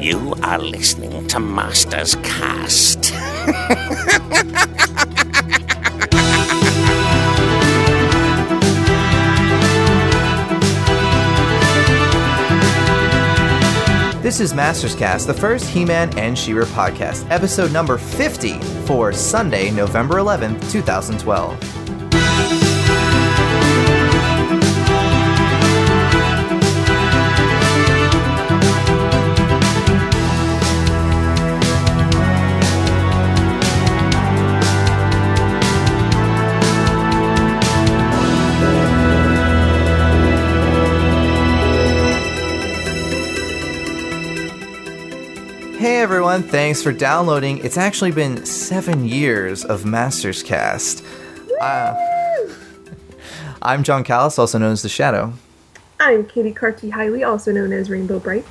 You are listening to Master's Cast. This is Master's Cast, the first He-Man and She-Ra podcast, episode number 50 for Sunday, November 11th, 2012. Hey everyone, thanks for downloading. It's actually been 7 years of Master's Cast. I'm John Callis, also known as The Shadow. I'm Katie Carty-Hiley, also known as Rainbow Bright.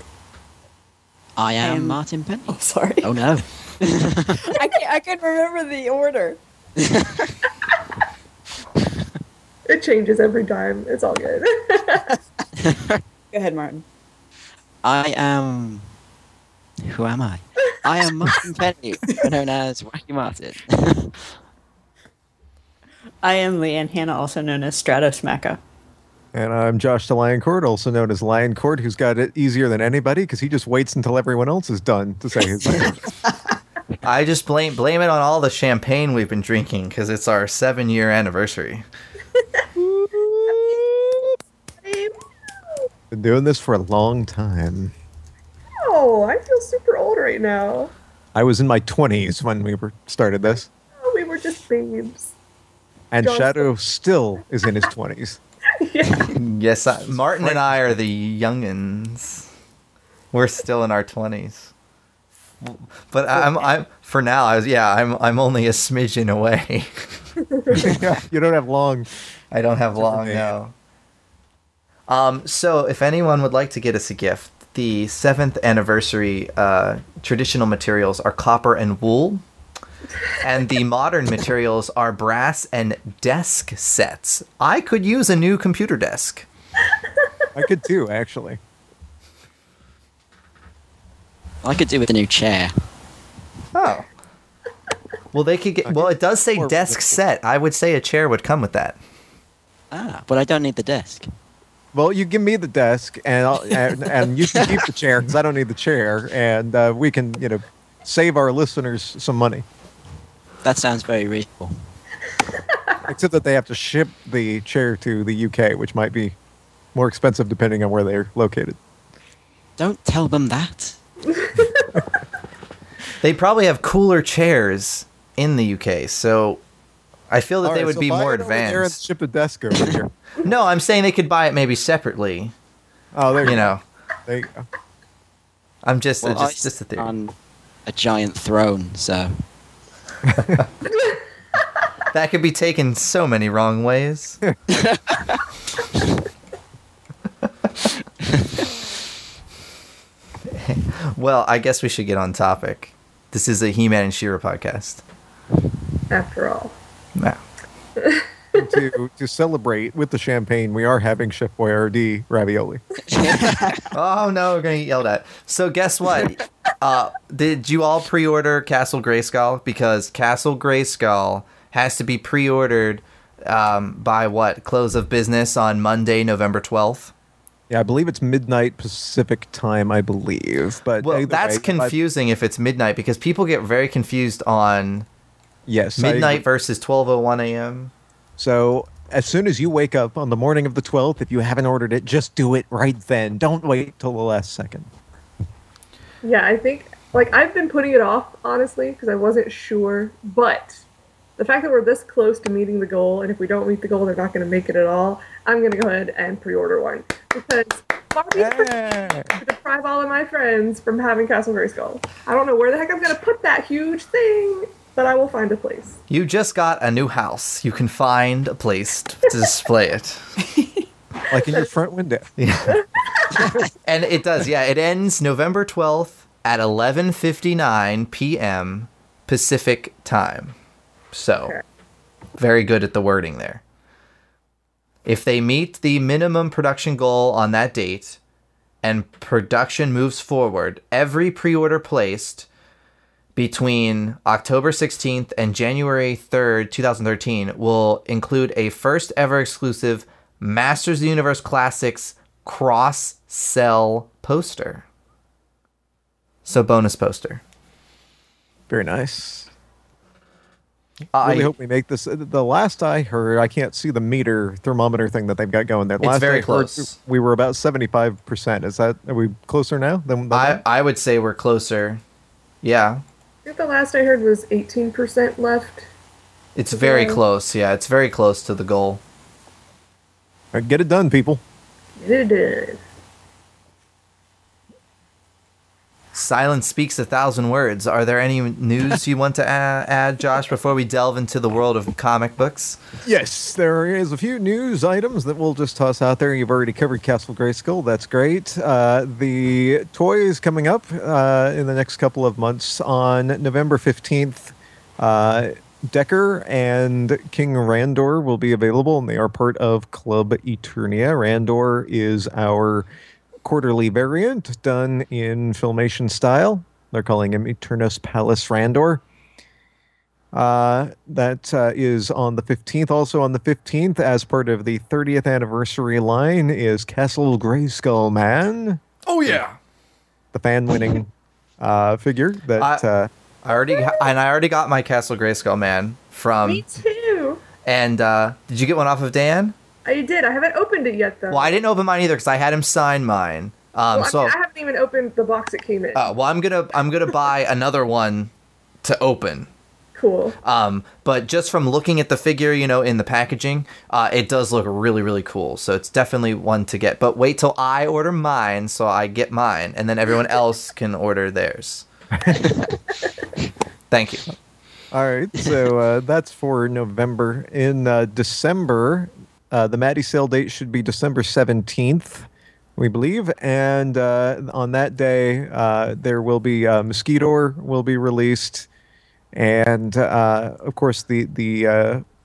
I am Martin Penny. Oh, sorry. Oh, no. I can't remember the order. It changes every time. It's all good. Go ahead, Martin. I am... Who am I? I am Martin Penny, known as Wacky Martin. I am Leanne Hanna, also known as Stratosmacka. And I'm Josh de Lioncourt, also known as Lioncourt, who's got it easier than anybody because he just waits until everyone else is done to say his name. I just blame it on all the champagne we've been drinking because it's our 7-year anniversary. Been doing this for a long time. Oh, I feel super old right now. I was in my 20s when we started this. Oh, we were just babes. And John's Shadow still is in his 20s. Yeah. Yes, Martin and I are the youngins. We're still in our 20s. But I'm for now. I'm only a smidgen away. You don't have long. I don't have long. No. So if anyone would like to get us a gift. The 7th anniversary traditional materials are copper and wool, and the modern materials are brass and desk sets. I could use a new computer desk. I could too, actually. I could do with a new chair. Oh. Well, they could get. Well, it does say desk set. I would say a chair would come with that. Ah, but I don't need the desk. Well, you give me the desk, and you can keep the chair because I don't need the chair, and we can, save our listeners some money. That sounds very reasonable. Except that they have to ship the chair to the UK, which might be more expensive depending on where they're located. Don't tell them that. They probably have cooler chairs in the UK, so. I feel that they would be more advanced. Over there, ship a desk over here. No, I'm saying they could buy it maybe separately. Oh, there you go. There you go. I'm just, well, just a theory. On a giant throne, so that could be taken so many wrong ways. Well, I guess we should get on topic. This is a He-Man and She-Ra podcast. After all. No. to celebrate with the champagne, we are having Chef Boyardee ravioli. Oh no, we're gonna get yelled at. So guess what? Did you all pre-order Castle Grayskull? Because Castle Grayskull has to be pre-ordered by what? Close of business on Monday, November 12th. Yeah, I believe it's midnight Pacific time. I believe, but well, that's way, confusing if it's midnight because people get very confused on. Yes, midnight versus 12:01 a.m. So as soon as you wake up on the morning of the 12th, if you haven't ordered it, just do it right then. Don't wait till the last second. Yeah, I think I've been putting it off, honestly, because I wasn't sure. But the fact that we're this close to meeting the goal, and if we don't meet the goal, they're not going to make it at all, I'm going to go ahead and pre-order one. Because Barbie's to deprive all of my friends from having Castle Grayskull. I don't know where the heck I'm going to put that huge thing. But I will find a place. You just got a new house. You can find a place to display it. Like in your front window. Yeah. And it does, yeah. It ends November 12th at 11:59 p.m. Pacific time. So, very good at the wording there. If they meet the minimum production goal on that date, and production moves forward. Every pre-order placed between October 16th and January 3rd, 2013 will include a first ever exclusive Masters of the Universe Classics cross-sell poster. So bonus poster. Very nice. I really hope we make this. The last I heard, I can't see the meter thermometer thing that they've got going there. It's very close. We were about 75%. Is that, are we closer now than I would say we're closer. Yeah. I think the last I heard was 18% left. It's very close. Yeah, it's very close to the goal. All right, get it done, people. Get it done. Silence speaks 1,000 words. Are there any news you want to add, Josh, before we delve into the world of comic books? Yes, there is a few news items that we'll just toss out there. You've already covered Castle Grayskull. That's great. The toy is coming up in the next couple of months. On November 15th, Decker and King Randor will be available, and they are part of Club Eternia. Randor is our quarterly variant done in Filmation style. They're calling him Eternos Palace Randor. That is on the 15th. Also on the 15th, as part of the 30th anniversary line, is Castle Grayskull Man. Oh, yeah. The fan-winning figure. That I already got my Castle Grayskull Man from... Me too! And did you get one off of Dan? I did. I haven't opened it yet, though. Well, I didn't open mine either because I had him sign mine. I haven't even opened the box it came in. Well, I'm gonna buy another one to open. Cool. But just from looking at the figure, you know, in the packaging, it does look really, really cool. So it's definitely one to get. But wait till I order mine, so I get mine, and then everyone else can order theirs. Thank you. All right. So that's for November. In December. The Matty sale date should be December 17th, we believe. And on that day, there will be Mosquito will be released. And, of course, the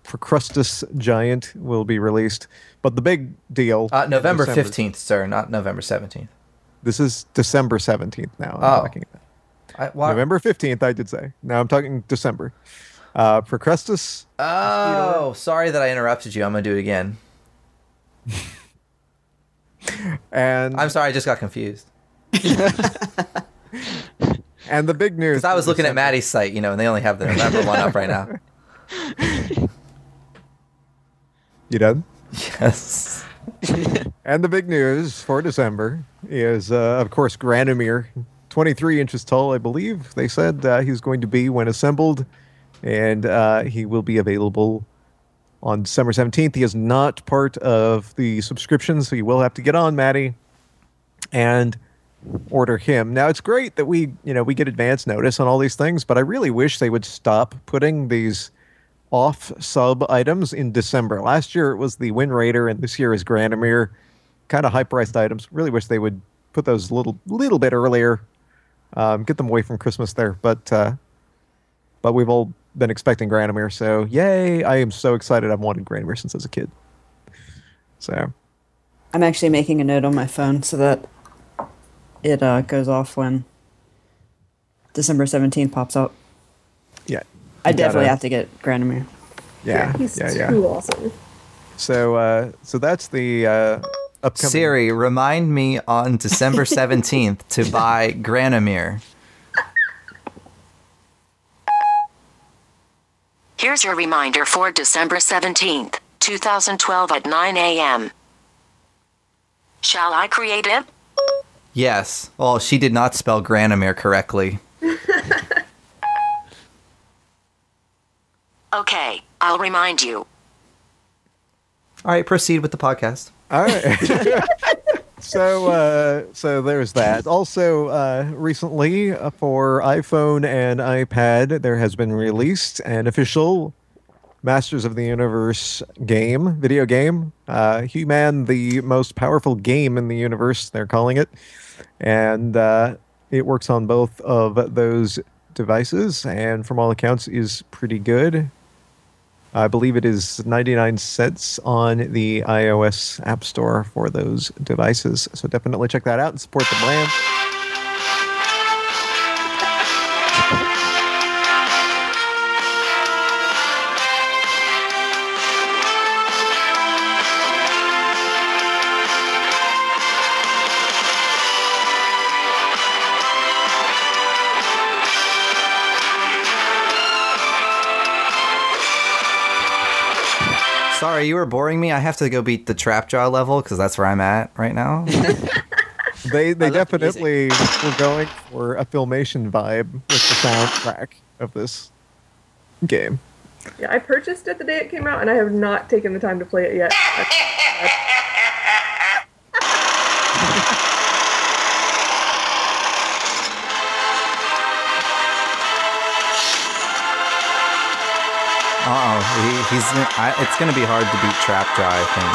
Procrustus giant will be released. But the big deal... November 15th, sir, not November 17th. This is December 17th now. I'm talking about. November 15th, I did say. Now I'm talking December. Procrustus. Oh, sorry that I interrupted you. I'm going to do it again. And I'm sorry, I just got confused. And the big news. Because I was looking at Maddie's site, you know, and they only have the November one up right now. You done? Yes. And the big news for December is, of course, Granamyr. 23 inches tall, I believe. They said he was going to be when assembled. And he will be available on December 17th. He is not part of the subscription, so you will have to get on, Matty, and order him. Now, it's great that we get advance notice on all these things, but I really wish they would stop putting these off-sub items in December. Last year, it was the Wind Raider, and this year is Granamyr. Kind of high-priced items. Really wish they would put those little bit earlier. Get them away from Christmas there, but we've all... been expecting Granamyr, so yay! I am so excited. I've wanted Granamyr since I was a kid. So, I'm actually making a note on my phone so that it goes off when December 17th pops up. Yeah, I definitely have to get Granamyr. Yeah, he's too awesome. So, so that's the upcoming. Siri, remind me on December 17th to buy Granamyr. Here's your reminder for December 17th, 2012 at 9 a.m. Shall I create it? Yes. Oh, she did not spell Granamyr correctly. Okay, I'll remind you. All right, proceed with the podcast. All right. So there's that. Also, recently for iPhone and iPad, there has been released an official Masters of the Universe game, video game. He-Man, the most powerful game in the universe, they're calling it. And it works on both of those devices and from all accounts is pretty good. I believe it is 99 cents on the iOS App Store for those devices. So definitely check that out and support the brand. Sorry, you were boring me. I have to go beat the Trapjaw level because that's where I'm at right now. They definitely were going for a Filmation vibe with the soundtrack of this game. Yeah, I purchased it the day it came out, and I have not taken the time to play it yet. It's going to be hard to beat Trapjaw, I think.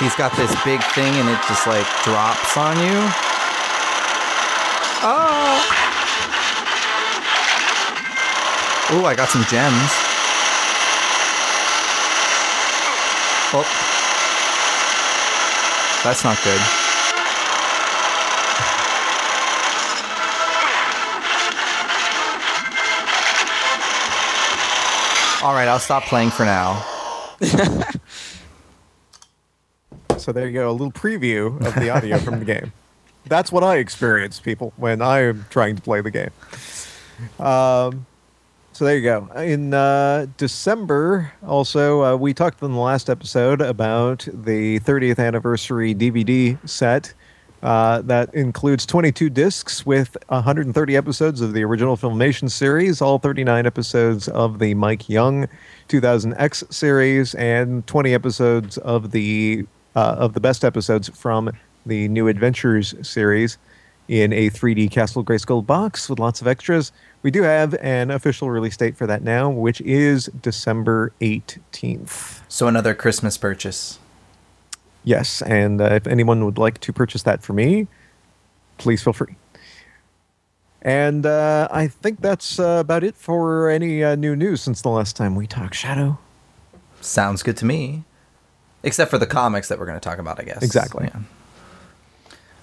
He's got this big thing, and it just, like, drops on you. Oh! Ooh, I got some gems. Oh. That's not good. All right, I'll stop playing for now. So there you go, a little preview of the audio from the game. That's what I experience, people, when I'm trying to play the game. So there you go. In December, also, we talked in the last episode about the 30th anniversary DVD set. That includes 22 discs with 130 episodes of the original Filmation series, all 39 episodes of the Mike Young 2000X series, and 20 episodes of the best episodes from the New Adventures series in a 3D Castle Grayskull box with lots of extras. We do have an official release date for that now, which is December 18th. So another Christmas purchase. Yes, and if anyone would like to purchase that for me, please feel free. And I think that's about it for any new news since the last time we talked, Shadow. Sounds good to me. Except for the comics that we're going to talk about, I guess. Exactly.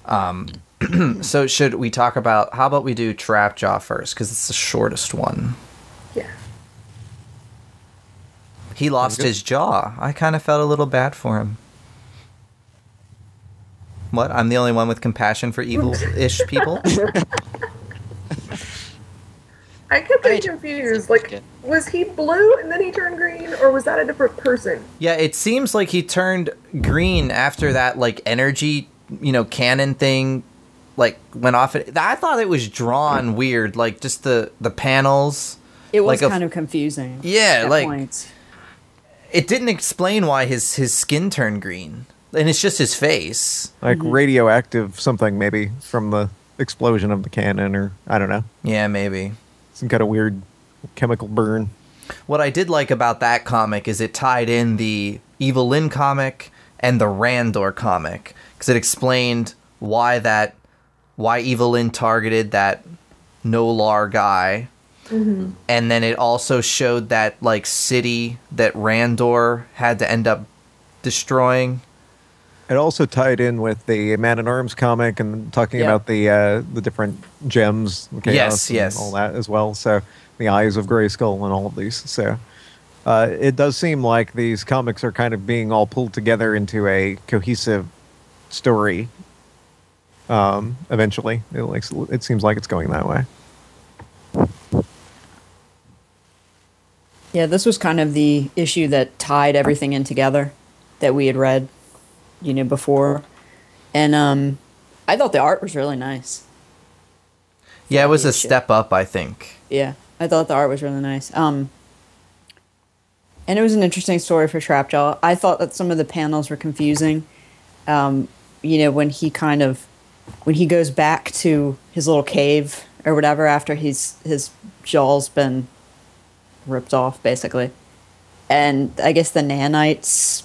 Yeah. So should we talk about... How about we do Trapjaw first? Because it's the shortest one. Yeah. He lost his jaw. I kind of felt a little bad for him. What? I'm the only one with compassion for evil-ish people? I kept getting confused. Like, was he blue and then he turned green, or was that a different person? Yeah, it seems like he turned green after that, like, energy, you know, cannon thing, like, went off. I thought it was drawn weird, like, just the panels. It was like kind of confusing. Yeah, like, points. It didn't explain why his skin turned green. And it's just his face. Like radioactive something, maybe, from the explosion of the cannon, or I don't know. Yeah, maybe. Some kind of weird chemical burn. What I did like about that comic is it tied in the Evil-Lyn comic and the Randor comic. Because it explained why Evil-Lyn targeted that Nolar guy. Mm-hmm. And then it also showed that, like, city that Randor had to end up destroying. It also tied in with the Man-at-Arms comic and talking about the different gems, chaos, and all that as well. So the Eyes of Grayskull and all of these. So it does seem like these comics are kind of being all pulled together into a cohesive story. Eventually, it seems like it's going that way. Yeah, this was kind of the issue that tied everything in together that we had read. You know, before. And I thought the art was really nice. Yeah, it was a step up, I think. Yeah, I thought the art was really nice. And it was an interesting story for Trapjaw. I thought that some of the panels were confusing. You know, when he goes back to his little cave or whatever after his jaw's been ripped off, basically. And I guess the nanites...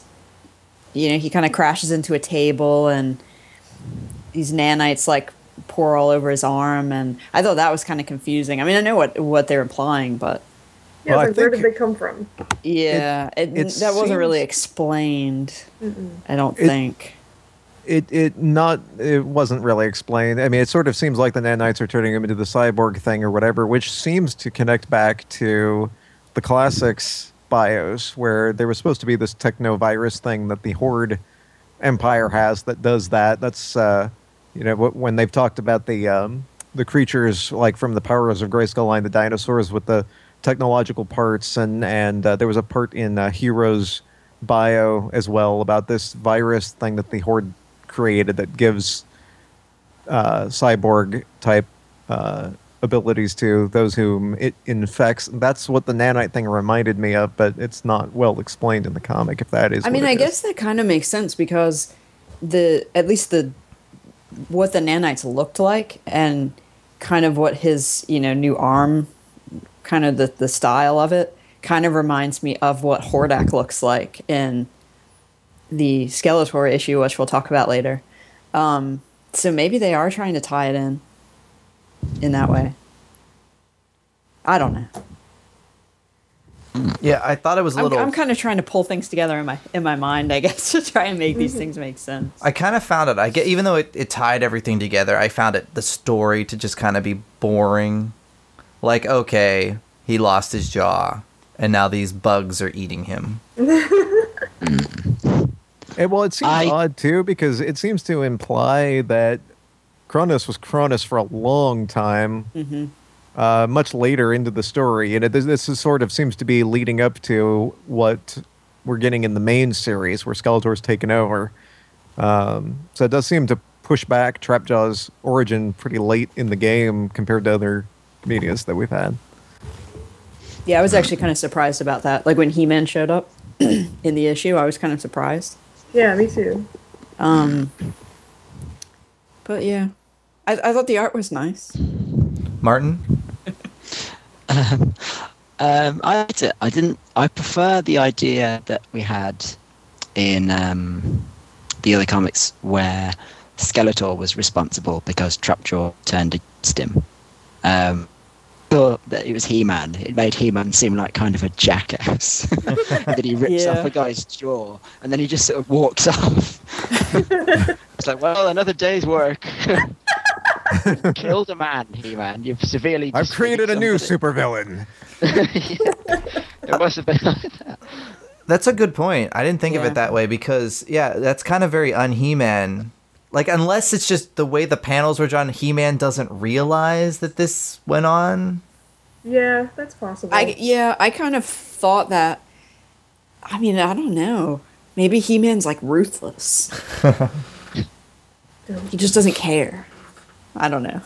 You know, he kind of crashes into a table and these nanites, like, pour all over his arm. And I thought that was kind of confusing. I mean, I know what they're implying, but Yeah, well, like, where did they come from? Yeah, that wasn't really explained. I don't think. It wasn't really explained. I mean, it sort of seems like the nanites are turning him into the cyborg thing or whatever, which seems to connect back to the classics BIOS, where there was supposed to be this techno-virus thing that the Horde Empire has that does that. That's, you know, when they've talked about the creatures, like from the Powers of Grayskull line, the dinosaurs with the technological parts, and there was a part in Heroes Bio as well about this virus thing that the Horde created that gives cyborg type abilities to those whom it infects. That's what the nanite thing reminded me of, but it's not well explained in the comic. If that is, I guess that kind of makes sense, because at least what the nanites looked like and kind of what his new arm, kind of the style of it, kind of reminds me of what Hordak looks like in the Skeletor issue, which we'll talk about later. So maybe they are trying to tie it in that way. I don't know. Yeah, I thought it was a little... I'm kind of trying to pull things together in my mind, I guess, to try and make these things make sense. I kind of found it, even though it tied everything together, I found the story to just kind of be boring. Like, okay, he lost his jaw, and now these bugs are eating him. Well, it seems odd, too, because it seems to imply that Cronus was Cronus for a long time, much later into the story. And this is sort of seems to be leading up to what we're getting in the main series, where Skeletor's taken over. So it does seem to push back Trapjaw's origin pretty late in the game compared to other medias that we've had. Yeah, I was actually kind of surprised about that. Like, when He-Man showed up in the issue, I was kind of surprised. Yeah, me too. But yeah, I thought the art was nice. Martin? I prefer the idea that we had in the other comics, where Skeletor was responsible because Trapjaw turned against him. Thought that it was He-Man. It made He-Man seem like kind of a jackass. And then he rips off a guy's jaw, and then he just sort of walks off. It's like, well, another day's work. Killed a man, He-Man. You've severely... I've created a new supervillain. It must have been like that. That's a good point. I didn't think of it that way, because, that's kind of very un-He-Man. Like, unless it's just the way the panels were drawn, He-Man doesn't realize that this went on. Yeah, that's possible. I kind of thought that. I mean, I don't know. Maybe He-Man's, like, ruthless. He just doesn't care. I don't know.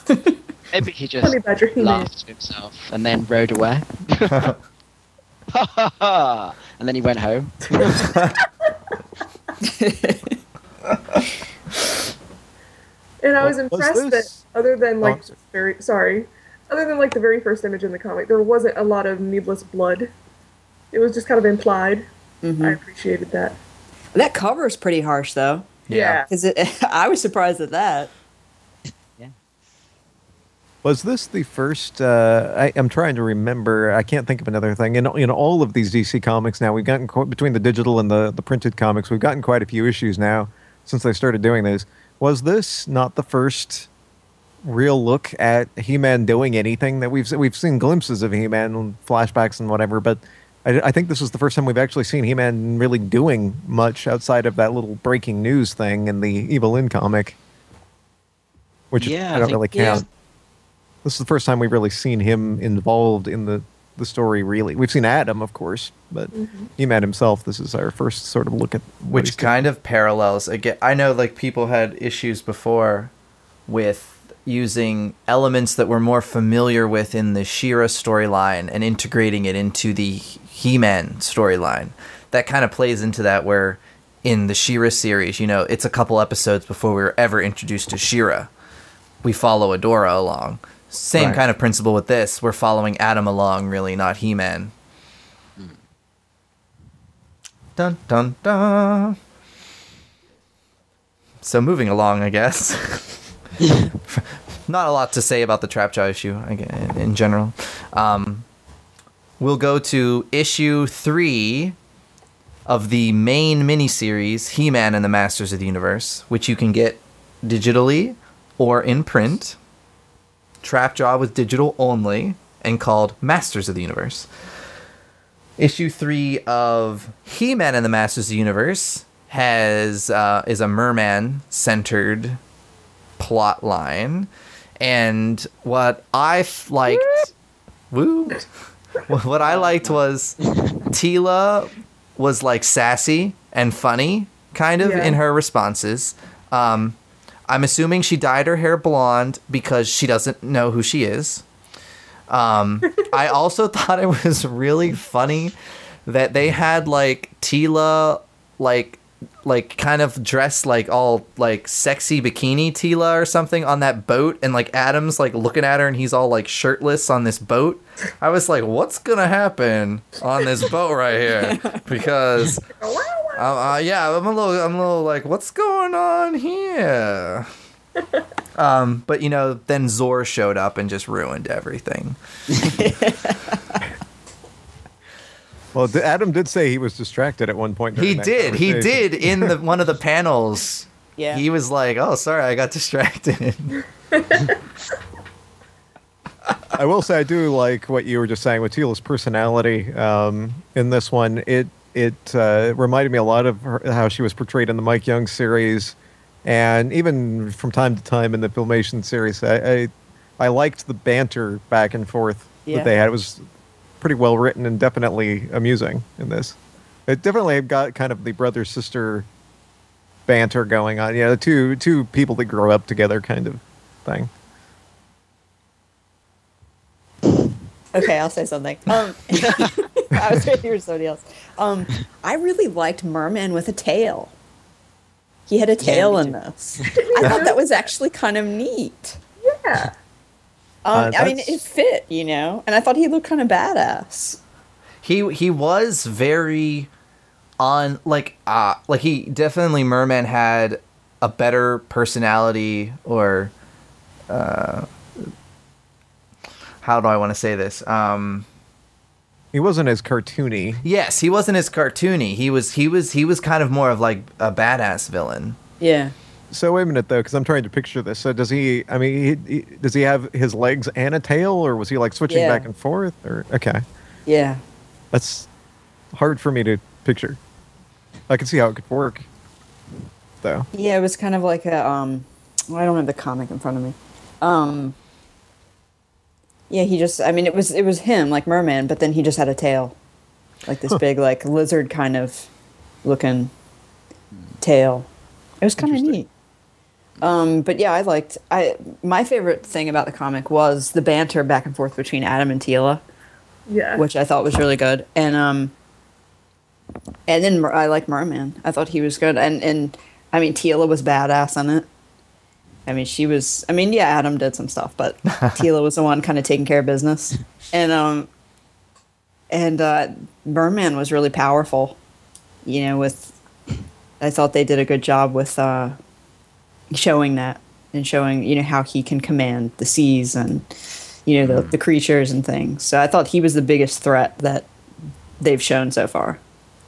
Maybe he just laughed to himself and then rode away. Ha ha ha! And then he went home. And I was impressed that, other than the very first image in the comic, there wasn't a lot of needless blood. It was just kind of implied. I appreciated that. That cover is pretty harsh, though. Yeah. Because I was surprised at that. Yeah. Was this the first? I'm trying to remember. I can't think of another thing. In all of these DC comics now, we've gotten between the digital and the printed comics, we've gotten quite a few issues now since they started doing this. Was this not the first real look at He-Man doing anything that we've seen glimpses of He-Man and flashbacks and whatever, but I think this was the first time we've actually seen He-Man really doing much outside of that little breaking news thing in the Evil-Lyn comic, which I don't really count. Yeah. This is the first time we've really seen him involved in the story, really. We've seen Adam, of course, but He-Man himself, this is our first sort of look at... Which kind of parallels, again, I know, like, people had issues before with using elements that we're more familiar with in the She-Ra storyline and integrating it into the He-Man storyline. That kind of plays into that, where in the She-Ra series, it's a couple episodes before we were ever introduced to She-Ra. We follow Adora along. Same kind of principle with this. We're following Adam along, really, not He-Man. Dun, dun, dun. So moving along, I guess. Not a lot to say about the Trapjaw issue in general. we'll go to issue 3 of the main miniseries, He-Man and the Masters of the Universe, which you can get digitally or in print. Trapjaw was digital only and called Masters of the Universe. Issue 3 of He-Man and the Masters of the Universe has is a Merman-centered plot line. And what I liked... Woo! What I liked was Teela was, like, sassy and funny, kind of, in her responses. I'm assuming she dyed her hair blonde because she doesn't know who she is. I also thought it was really funny that they had, like, Teela, like kind of dressed like all like sexy bikini Teela or something on that boat, and like Adam's like looking at her and he's all like shirtless on this boat. I was like, what's gonna happen on this boat right here? Because I'm a little like, what's going on here? But, you know, then Zor showed up and just ruined everything. Well, Adam did say he was distracted at one point. He did. He did in one of the panels. Yeah. He was like, oh, sorry, I got distracted. I will say I do like what you were just saying with Teela's personality in this one. It reminded me a lot of how she was portrayed in the Mike Young series. And even from time to time in the Filmation series, I liked the banter back and forth that they had. It was pretty well written and definitely amusing in this. It definitely got kind of the brother-sister banter going on. Yeah, two people that grow up together kind of thing. Okay, I'll say something. I was going to hear somebody else. I really liked Merman with a tail. He had a tail in this. I thought that was actually kind of neat. Yeah. I mean, it fit, you know? And I thought he looked kind of badass. He was very on, like he definitely, Merman had a better personality or, how do I want to say this? He wasn't as cartoony. Yes, he wasn't as cartoony. He was kind of more of like a badass villain. Yeah. So wait a minute though, because I'm trying to picture this. So does he? I mean, does he have his legs and a tail, or was he like switching back and forth? Or okay. Yeah. That's hard for me to picture. I can see how it could work, though. Yeah, it was kind of like a I don't have the comic in front of me. Yeah, he just, I mean, it was him, like Merman, but then he just had a tail. Like this big, like, lizard kind of looking tail. It was kind of neat. But yeah, my favorite thing about the comic was the banter back and forth between Adam and Teela. Yeah. Which I thought was really good. And then I liked Merman. I thought he was good. And I mean, Teela was badass on it. I mean, Adam did some stuff, but Teela was the one kind of taking care of business. And Merman was really powerful, you know, I thought they did a good job with showing that and showing, you know, how he can command the seas and, you know, the creatures and things. So I thought he was the biggest threat that they've shown so far.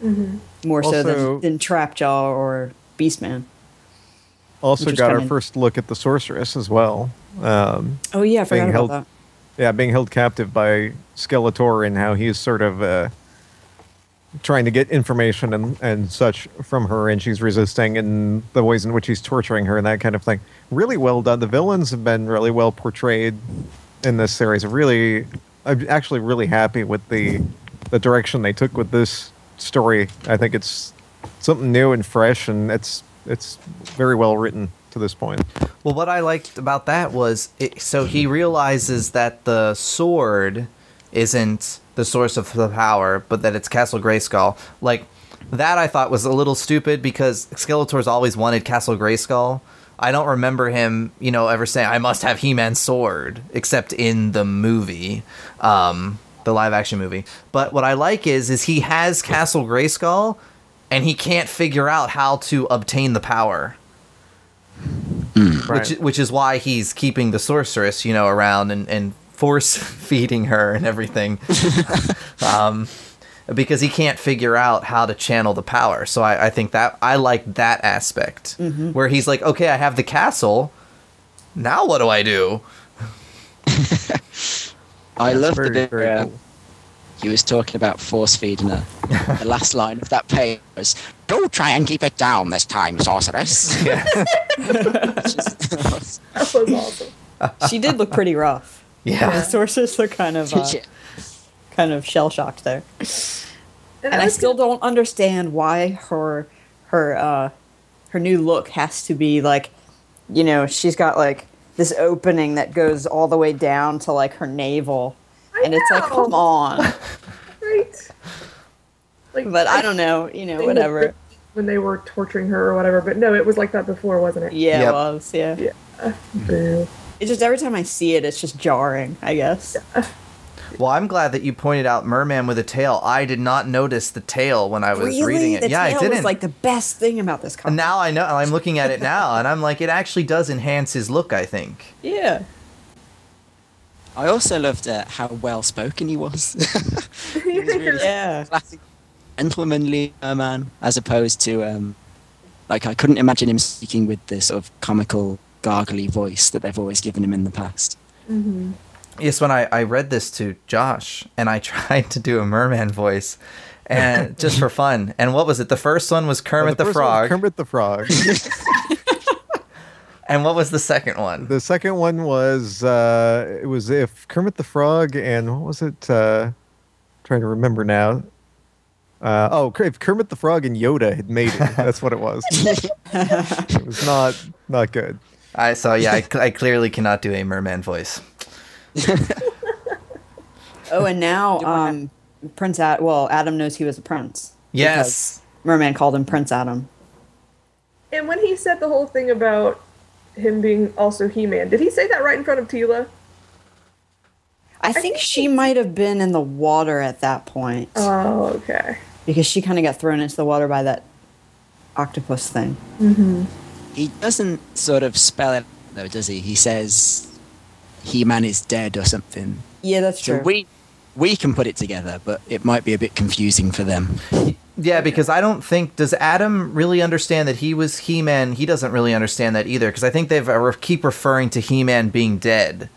Mm-hmm. More also, so than Trapjaw or Beastman. Also got our first look at the Sorceress as well. Oh, yeah, I forgot about that. Yeah, being held captive by Skeletor and how he's sort of trying to get information and such from her, and she's resisting, and the ways in which he's torturing her and that kind of thing. Really well done. The villains have been really well portrayed in this series. I'm actually really happy with the direction they took with this story. I think it's something new and fresh, and it's very well written to this point. Well, what I liked about that was, so he realizes that the sword isn't the source of the power, but that it's Castle Grayskull. Like, that I thought was a little stupid because Skeletor's always wanted Castle Grayskull. I don't remember him, you know, ever saying, I must have He-Man's sword, except in the movie, the live-action movie. But what I like is he has Castle Grayskull, and he can't figure out how to obtain the power. Right. Which is why he's keeping the Sorceress, you know, around and force feeding her and everything, because he can't figure out how to channel the power. So I think that I like that aspect where he's like, okay, I have the castle. Now what do I do? I love the bit where he was talking about force feeding her. The last line of that page was, "Don't try and keep it down this time, sorceress." Yeah. That was awesome. She did look pretty rough. Yeah, the sorceress looked kind of shell shocked there. And I still don't understand why her new look has to be like, you know, she's got like this opening that goes all the way down to like her navel, and it's like, come on. Right. Like, but I don't know, you know, whatever. When they were torturing her or whatever, but no, it was like that before, wasn't it? Yeah, it was. Yeah. Yeah. It's just every time I see it, it's just jarring, I guess. Yeah. Well, I'm glad that you pointed out Merman with a tail. I did not notice the tail when I was reading it. The tail I didn't. Was like the best thing about this comic. And now I know. I'm looking at it now, and I'm like, it actually does enhance his look, I think. Yeah. I also loved how well-spoken he was. He was really classic gentlemanly man, as opposed to, like, I couldn't imagine him speaking with this sort of comical, gargly voice that they've always given him in the past. Mm-hmm. Yes, when I read this to Josh, and I tried to do a merman voice, and just for fun. And what was it? The first one was Kermit the Frog. Kermit the Frog. And what was the second one? The second one was it was if Kermit the Frog and what was it? Trying to remember now. If Kermit the Frog and Yoda had made it, that's what it was. It was not good. I clearly cannot do a merman voice. Oh, and now Prince Adam. Well, Adam knows he was a prince. Yes, Merman called him Prince Adam. And when he said the whole thing about him being also He-Man, did he say that right in front of Teela? I think she might have been in the water at that point. Oh, okay. Because she kind of got thrown into the water by that octopus thing. Mm-hmm. He doesn't sort of spell it, though, does he? He says He-Man is dead or something. Yeah, that's true. So we can put it together, but it might be a bit confusing for them. Yeah, because I don't think... Does Adam really understand that he was He-Man? He doesn't really understand that either, because I think they keep referring to He-Man being dead.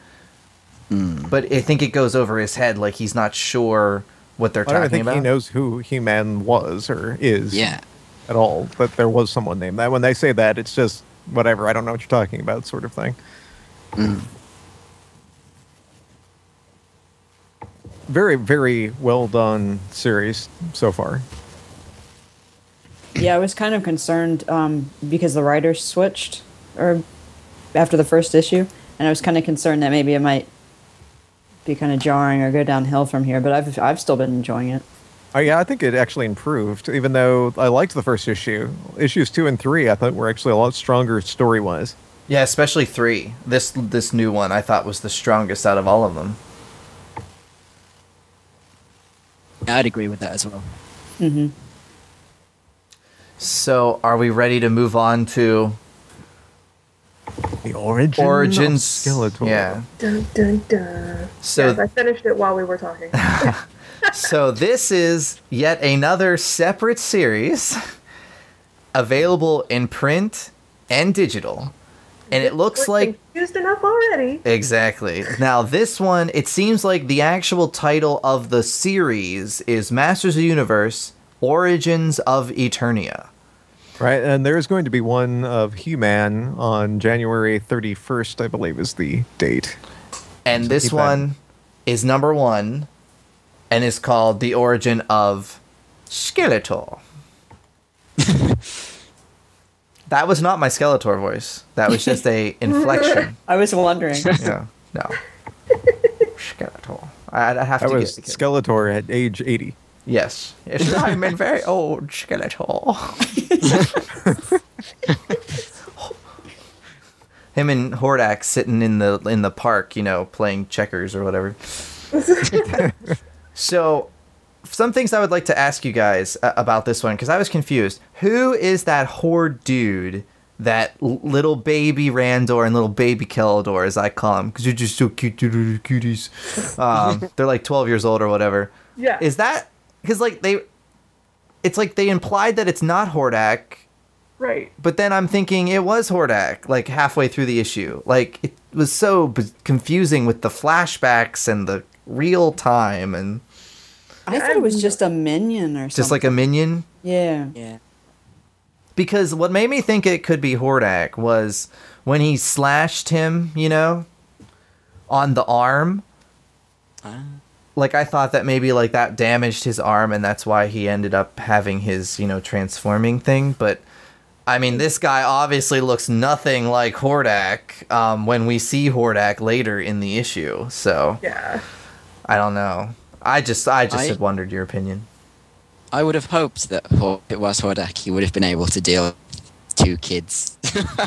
Mm. But I think it goes over his head, like he's not sure what they're talking about. I don't think he knows who He-Man was or is at all, but there was someone named that. When they say that, it's just, whatever, I don't know what you're talking about sort of thing. Mm. Very, very well done series so far. Yeah, I was kind of concerned because the writers switched or after the first issue, and I was kind of concerned that maybe it might be kind of jarring or go downhill from here, but I've still been enjoying it. Oh yeah, I think it actually improved, even though I liked the first issue. Issues 2 and 3 I thought were actually a lot stronger story-wise. Yeah, especially 3. This new one I thought was the strongest out of all of them. I'd agree with that as well. Mm-hmm. So, are we ready to move on to the origins? Of Skeletor. Yeah. Dun, dun, dun. So yes, I finished it while we were talking. So this is yet another separate series available in print and digital. And it looks like confused enough already. Exactly. Now this one, it seems like the actual title of the series is Masters of the Universe: Origins of Eternia. Right, and there is going to be one of He-Man on January 31st, I believe, is the date. And so this one is number 1, and is called The Origin of Skeletor. That was not my Skeletor voice. That was just a inflection. I was wondering. Yeah, no. Skeletor. I'd have to guess. Skeletor at age 80. Yes. Yes, I'm a very old Skeletor. Him and Hordak sitting in the park, you know, playing checkers or whatever. So, some things I would like to ask you guys about this one, because I was confused. Who is that horde dude that little baby Randor and little baby Keldor, as I call them, because you're just so cute, cuties. They're like 12 years old or whatever. Yeah. Is that because like they? It's like they implied that it's not Hordak. Right. But then I'm thinking it was Hordak, like halfway through the issue. Like it was so confusing with the flashbacks and the real time, and I thought it was just a minion or something. Just like a minion. Yeah. Yeah. Because what made me think it could be Hordak was when he slashed him, you know, on the arm. Like, I thought that maybe, like, that damaged his arm, and that's why he ended up having his, you know, transforming thing. But, I mean, this guy obviously looks nothing like Hordak when we see Hordak later in the issue. So, yeah. I don't know. I just had wondered your opinion. I would have hoped that if it was Hordak, he would have been able to deal with two kids.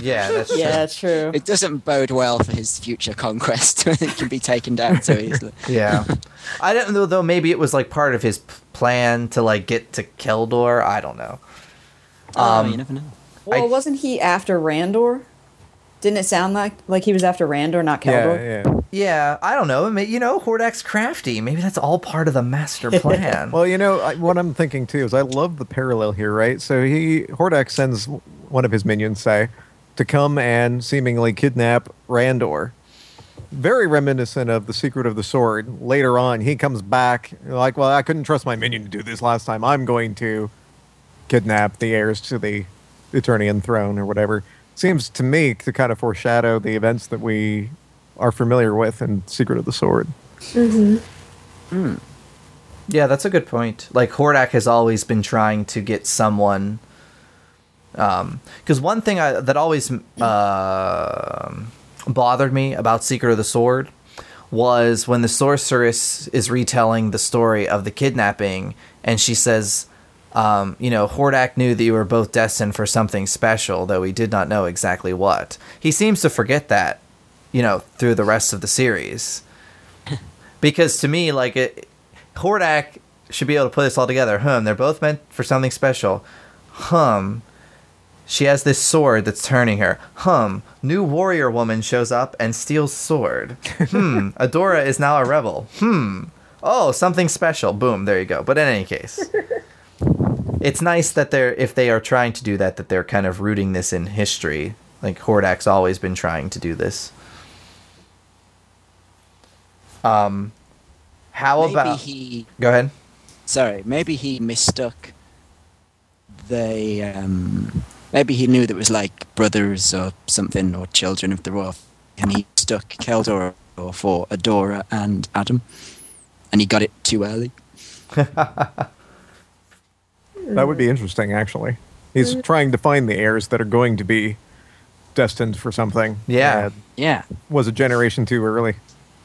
Yeah, that's true. Yeah, true. It doesn't bode well for his future conquest when it can be taken down so easily. Yeah. I don't know, though. Maybe it was, like, part of his plan to, like, get to Keldor. I don't know. You never know. Well, wasn't he after Randor? Didn't it sound like he was after Randor, not Keldor? Yeah, yeah. Yeah, I don't know. You know, Hordak's crafty. Maybe that's all part of the master plan. Well, you know, what I'm thinking, too, is I love the parallel here, right? So Hordak sends one of his minions, say, to come and seemingly kidnap Randor. Very reminiscent of the Secret of the Sword. Later on, he comes back like, well, I couldn't trust my minion to do this last time. I'm going to kidnap the heirs to the Eternian throne or whatever. Seems to me to kind of foreshadow the events that we are familiar with in Secret of the Sword. Mm-hmm. Mm. Yeah, that's a good point. Like, Hordak has always been trying to get someone... Because one thing that always bothered me about Secret of the Sword was when the Sorceress is retelling the story of the kidnapping, and she says... you know, Hordak knew that you were both destined for something special, though he did not know exactly what. He seems to forget that, you know, through the rest of the series. Because to me, like, Hordak should be able to put this all together. They're both meant for something special. She has this sword that's turning her. New warrior woman shows up and steals sword. Adora is now a rebel. Oh, something special. Boom, there you go. But in any case... It's nice that if they are trying to do that, that they're kind of rooting this in history. Like, Hordak's always been trying to do this. Go ahead. Sorry, maybe he mistook the... maybe he knew that it was, like, brothers or something, or children of the royal... And he mistook Keldor for Adora and Adam. And he got it too early. That would be interesting, actually. He's trying to find the heirs that are going to be destined for something. Yeah. Yeah. Was a generation too early.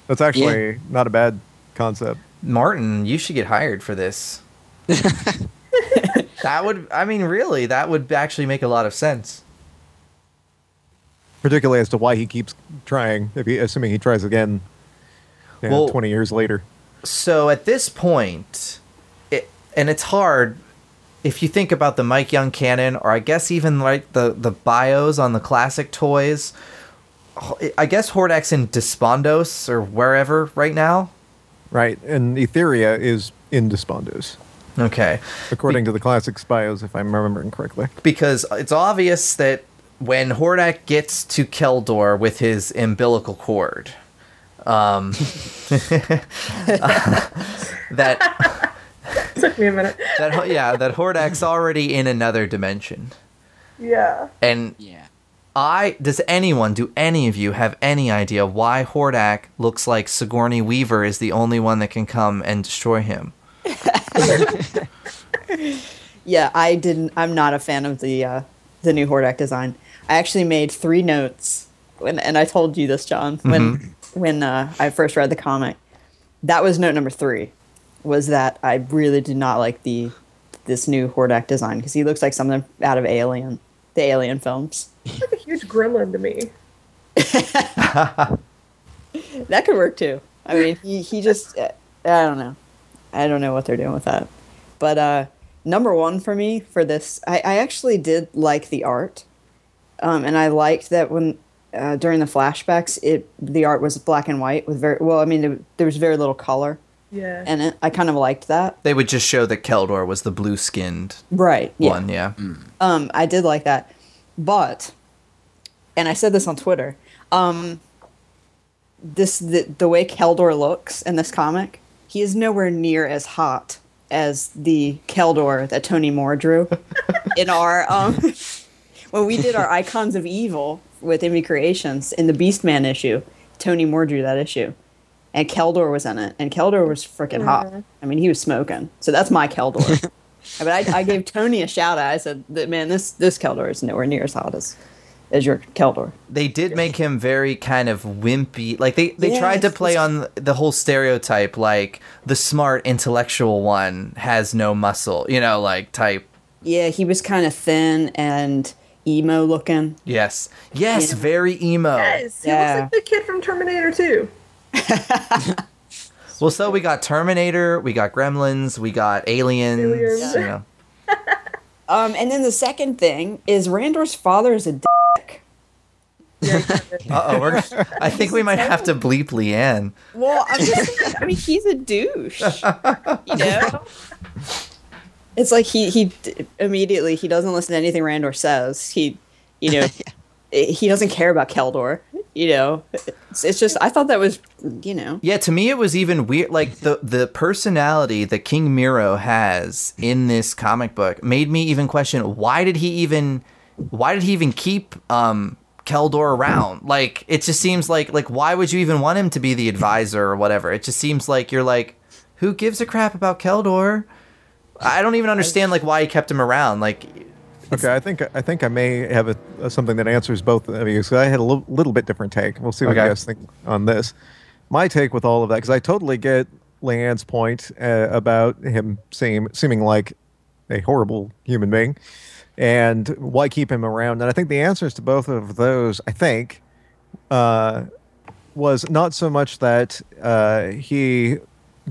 That's actually not a bad concept. Martin, you should get hired for this. That would actually make a lot of sense. Particularly as to why he keeps trying, assuming he tries again 20 years later. So at this point, it's hard... If you think about the Mike Young canon, or I guess even like the bios on the classic toys, I guess Hordak's in Despondos or wherever right now. Right, and Etheria is in Despondos. Okay. According to the classics bios, if I'm remembering correctly. Because it's obvious that when Hordak gets to Keldor with his umbilical cord, that... Took me a minute. that Hordak's already in another dimension. Yeah. And yeah. Do any of you have any idea why Hordak looks like Sigourney Weaver is the only one that can come and destroy him? Yeah, I'm not a fan of the new Hordak design. I actually made 3 notes and I told you this, John, when I first read the comic. That was note number 3. Was that I really did not like this new Hordak design because he looks like something out of Alien, the Alien films. It's like a huge gremlin to me. That could work too. I mean, he just I don't know what they're doing with that. But number 1 for me for this, I actually did like the art. And I liked that when during the flashbacks, the art was black and white with there was very little color. Yeah, and I kind of liked that. They would just show that Keldor was the blue-skinned one. Yeah, I did like that, but, and I said this on Twitter, the way Keldor looks in this comic, he is nowhere near as hot as the Keldor that Tony Moore drew in our when we did our Icons of Evil with Image Creations in the Beastman issue. Tony Moore drew that issue. And Keldor was in it. And Keldor was freaking hot. I mean, he was smoking. So that's my Keldor. But I gave Tony a shout out. I said, man, this Keldor is nowhere near as hot as your Keldor. They did make him very kind of wimpy. Like, they tried to play on the whole stereotype, like, the smart, intellectual one has no muscle, type. Yeah, he was kind of thin and emo looking. Yes, very emo. Yes, he looks like the kid from Terminator 2. Well, so we got Terminator, we got Gremlins, we got Aliens. Yeah. And then the second thing is Randor's father is a dick. I think we might have to bleep Leanne. Well, I'm just he's a douche. It's like he immediately he doesn't listen to anything Randor says. He doesn't care about Keldor. It's just, I thought that was, Yeah, to me it was even weird. Like, the personality that King Miro has in this comic book made me even question, why did he even keep Keldor around? Like, it just seems like, why would you even want him to be the advisor or whatever? It just seems like you're like, who gives a crap about Keldor? I don't even understand, why he kept him around. Okay, I think I may have something that answers both of you. So I had a little bit different take. We'll see what you guys think on this. My take with all of that, because I totally get Leanne's point about him seeming like a horrible human being, and why keep him around. And I think the answers to both of those, was not so much that he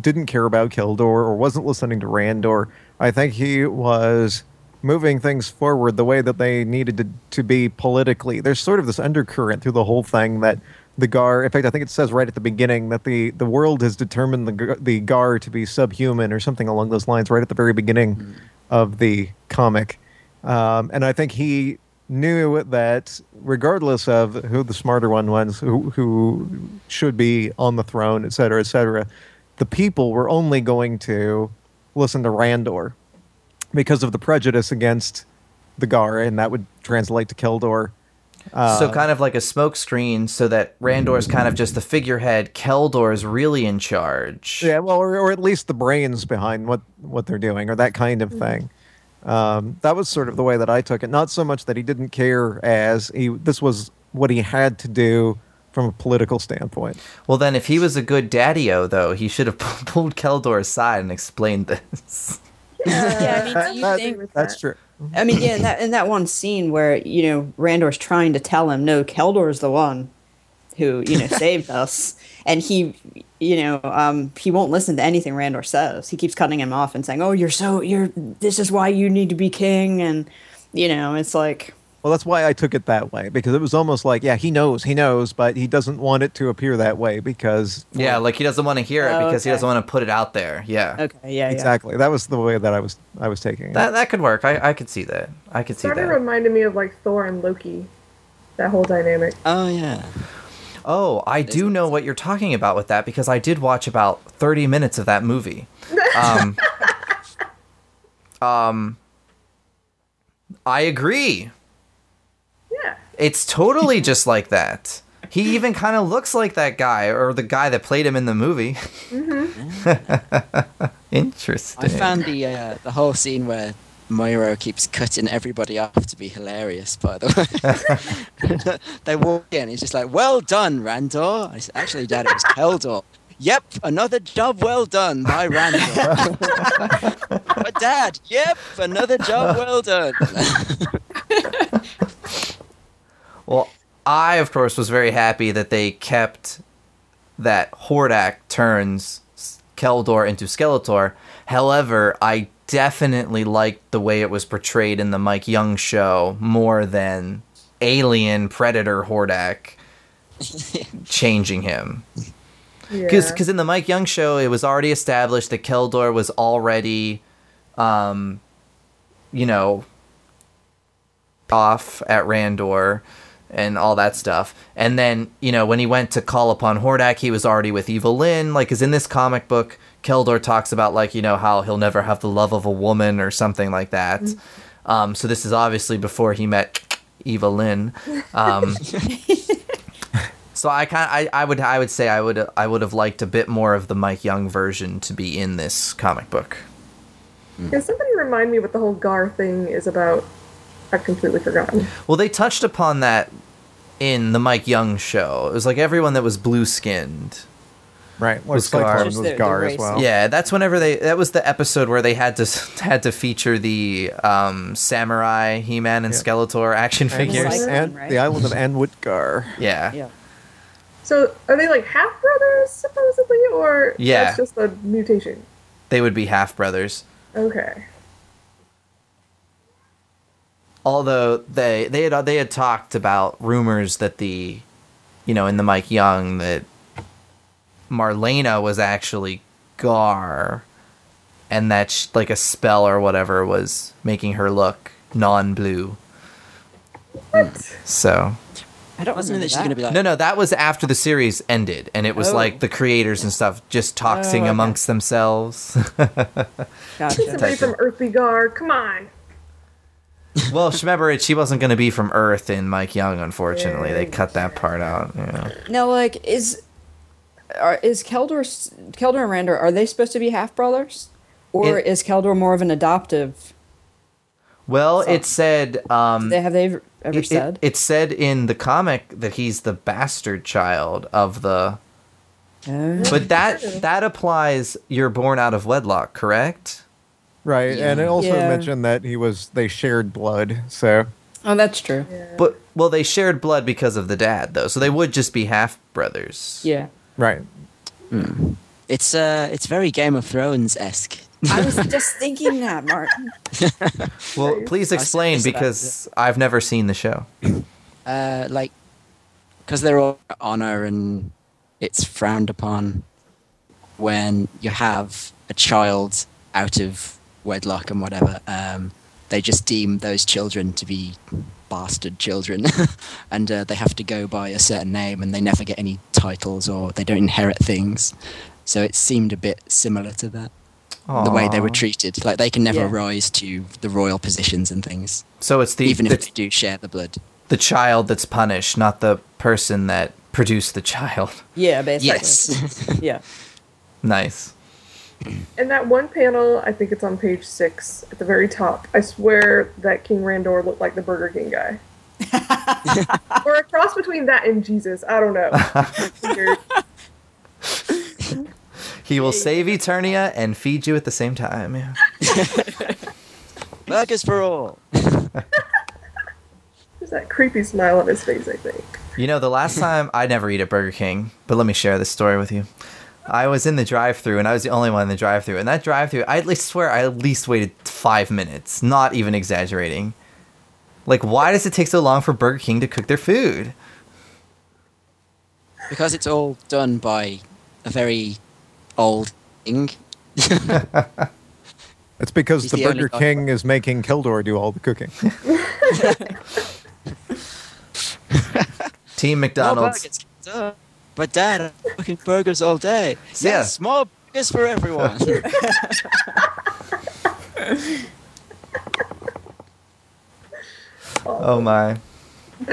didn't care about Keldor or wasn't listening to Randor. I think he was moving things forward the way that they needed to be politically. There's sort of this undercurrent through the whole thing that the Gar, in fact, I think it says right at the beginning that the world has determined the Gar to be subhuman or something along those lines right at the very beginning of the comic. And I think he knew that regardless of who the smarter one was, who should be on the throne, et cetera, the people were only going to listen to Randor because of the prejudice against the Gar, and that would translate to Keldor. So kind of like a smokescreen so that Randor's kind of just the figurehead, Keldor's really in charge. Yeah, well, or at least the brains behind what they're doing, or that kind of thing. That was sort of the way that I took it. Not so much that he didn't care as this was what he had to do from a political standpoint. Well, then if he was a good daddy-o, though, he should have pulled Keldor aside and explained this. That's true. I mean, yeah, in that one scene where, Randor's trying to tell him, no, Keldor's the one who, saved us. And he, he won't listen to anything Randor says. He keeps cutting him off and saying, oh, this is why you need to be king. And, it's like. Well, that's why I took it that way, because it was almost like, yeah, he knows, but he doesn't want it to appear that way because... Yeah, he doesn't want to hear it because he doesn't want to put it out there. Yeah. Okay, yeah, exactly. Yeah. That was the way that I was taking it. That could work. I could see that. It sort of reminded me of, Thor and Loki, that whole dynamic. Oh, yeah. Oh, I do know what you're talking about with that, because I did watch about 30 minutes of that movie. I agree. It's totally just like that. He even kind of looks like that guy, or the guy that played him in the movie. Mm-hmm. Interesting. I found the whole scene where Moira keeps cutting everybody off to be hilarious, by the way. They walk in, he's just like, well done, Randor. I said, actually, Dad, it was Keldor. Yep, another job well done by Randor. But Dad, yep, another job well done. Well, I, of course, was very happy that they kept that Hordak turns Keldor into Skeletor. However, I definitely liked the way it was portrayed in the Mike Young show more than alien predator Hordak changing him. Because in the Mike Young show, it was already established that Keldor was already, you know, off at Randor and all that stuff. And then, you know, when he went to call upon Hordak, he was already with Evil-Lyn. Like, because in this comic book, Keldor talks about, like, you know, how he'll never have the love of a woman or something like that. Mm-hmm. So this is obviously before he met Evil-Lyn. So I would have liked a bit more of the Mike Young version to be in this comic book. Yeah, somebody remind me what the whole Gar thing is about. I've completely forgotten. Well, they touched upon that in the Mike Young show. It was like everyone that was blue skinned, right? Was Gar, as well. Yeah, that's whenever that was the episode where they had to feature the samurai He-Man and Skeletor action figures and the island of Anwitgar. Yeah. So are they like half brothers supposedly, or that's just a mutation? They would be half brothers. Okay. Although they had talked about rumors that the, you know, in the Mike Young that Marlena was actually Gar, and that like a spell or whatever was making her look non-blue. What? So. I don't know that she's going to be like... No, that was after the series ended, and it was like the creators and stuff just toxing amongst themselves. Gotcha. Somebody from Earthy Gar, come on. Well, remember, she wasn't going to be from Earth in Mike Young, unfortunately. Yeah. They cut that part out. You know. Now, like, is Keldor and Randor, are they supposed to be half-brothers? Or is Keldor more of an adoptive... Well, son? It said... It said in the comic that he's the bastard child of the... But that applies you're born out of wedlock, correct? Right, yeah. And it also mentioned that they shared blood, so... Oh, that's true. Yeah. But, well, they shared blood because of the dad, though, so they would just be half-brothers. Yeah. Right. Mm. It's very Game of Thrones-esque. I was just thinking that, Martin. Well, please explain, because I've never seen the show. Because they're all honor and it's frowned upon when you have a child out of wedlock and whatever. They just deem those children to be bastard children. And they have to go by a certain name and they never get any titles or they don't inherit things. So it seemed a bit similar to that. Aww. The way they were treated. Like, they can never rise to the royal positions and things. So it's even if they do share the blood. The child that's punished, not the person that produced the child. Yeah, basically. Yes. Yeah. Nice. In that one panel, I think it's on page 6, at the very top, I swear that King Randor looked like the Burger King guy. Or a cross between that and Jesus. I don't know. It's weird. He will save Eternia and feed you at the same time. Yeah. Burgers for all. There's that creepy smile on his face, I think. You know, the last time, I never eat at Burger King, but let me share this story with you. I was in the drive-thru, and I was the only one in the drive-thru. And that drive-thru, I at least waited 5 minutes, not even exaggerating. Like, why does it take so long for Burger King to cook their food? Because it's all done by a very... old thing. It's because He's the Burger King is making Keldor do all the cooking. Team McDonald's. No, but Dad, I'm cooking burgers all day. Yeah, small burgers for everyone. Oh my.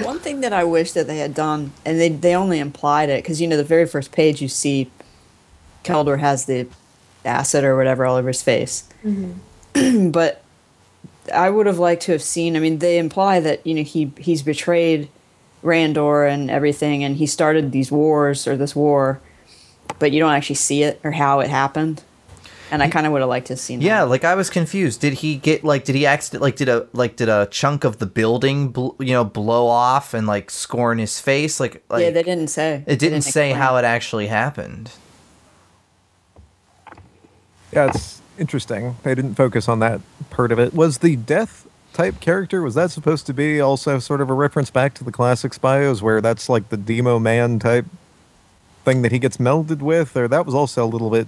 One thing that I wish that they had done, and they only implied it, because, you know, the very first page you see Keldor has the acid or whatever all over his face. Mm-hmm. But I would have liked to have seen, I mean, they imply that, you know, he's betrayed Randor and everything, and he started this war, but you don't actually see it or how it happened. And I kind of would have liked to have seen that. Yeah, like, I was confused. Did he get, like, did a chunk of the building, blow off and, like, scorn his face? Like yeah, they didn't say. It didn't say how it actually happened. Yeah, it's interesting. They didn't focus on that part of it. Was the death type character? Was that supposed to be also sort of a reference back to the classic Bios where that's like the Demo Man type thing that he gets melded with? Or that was also a little bit...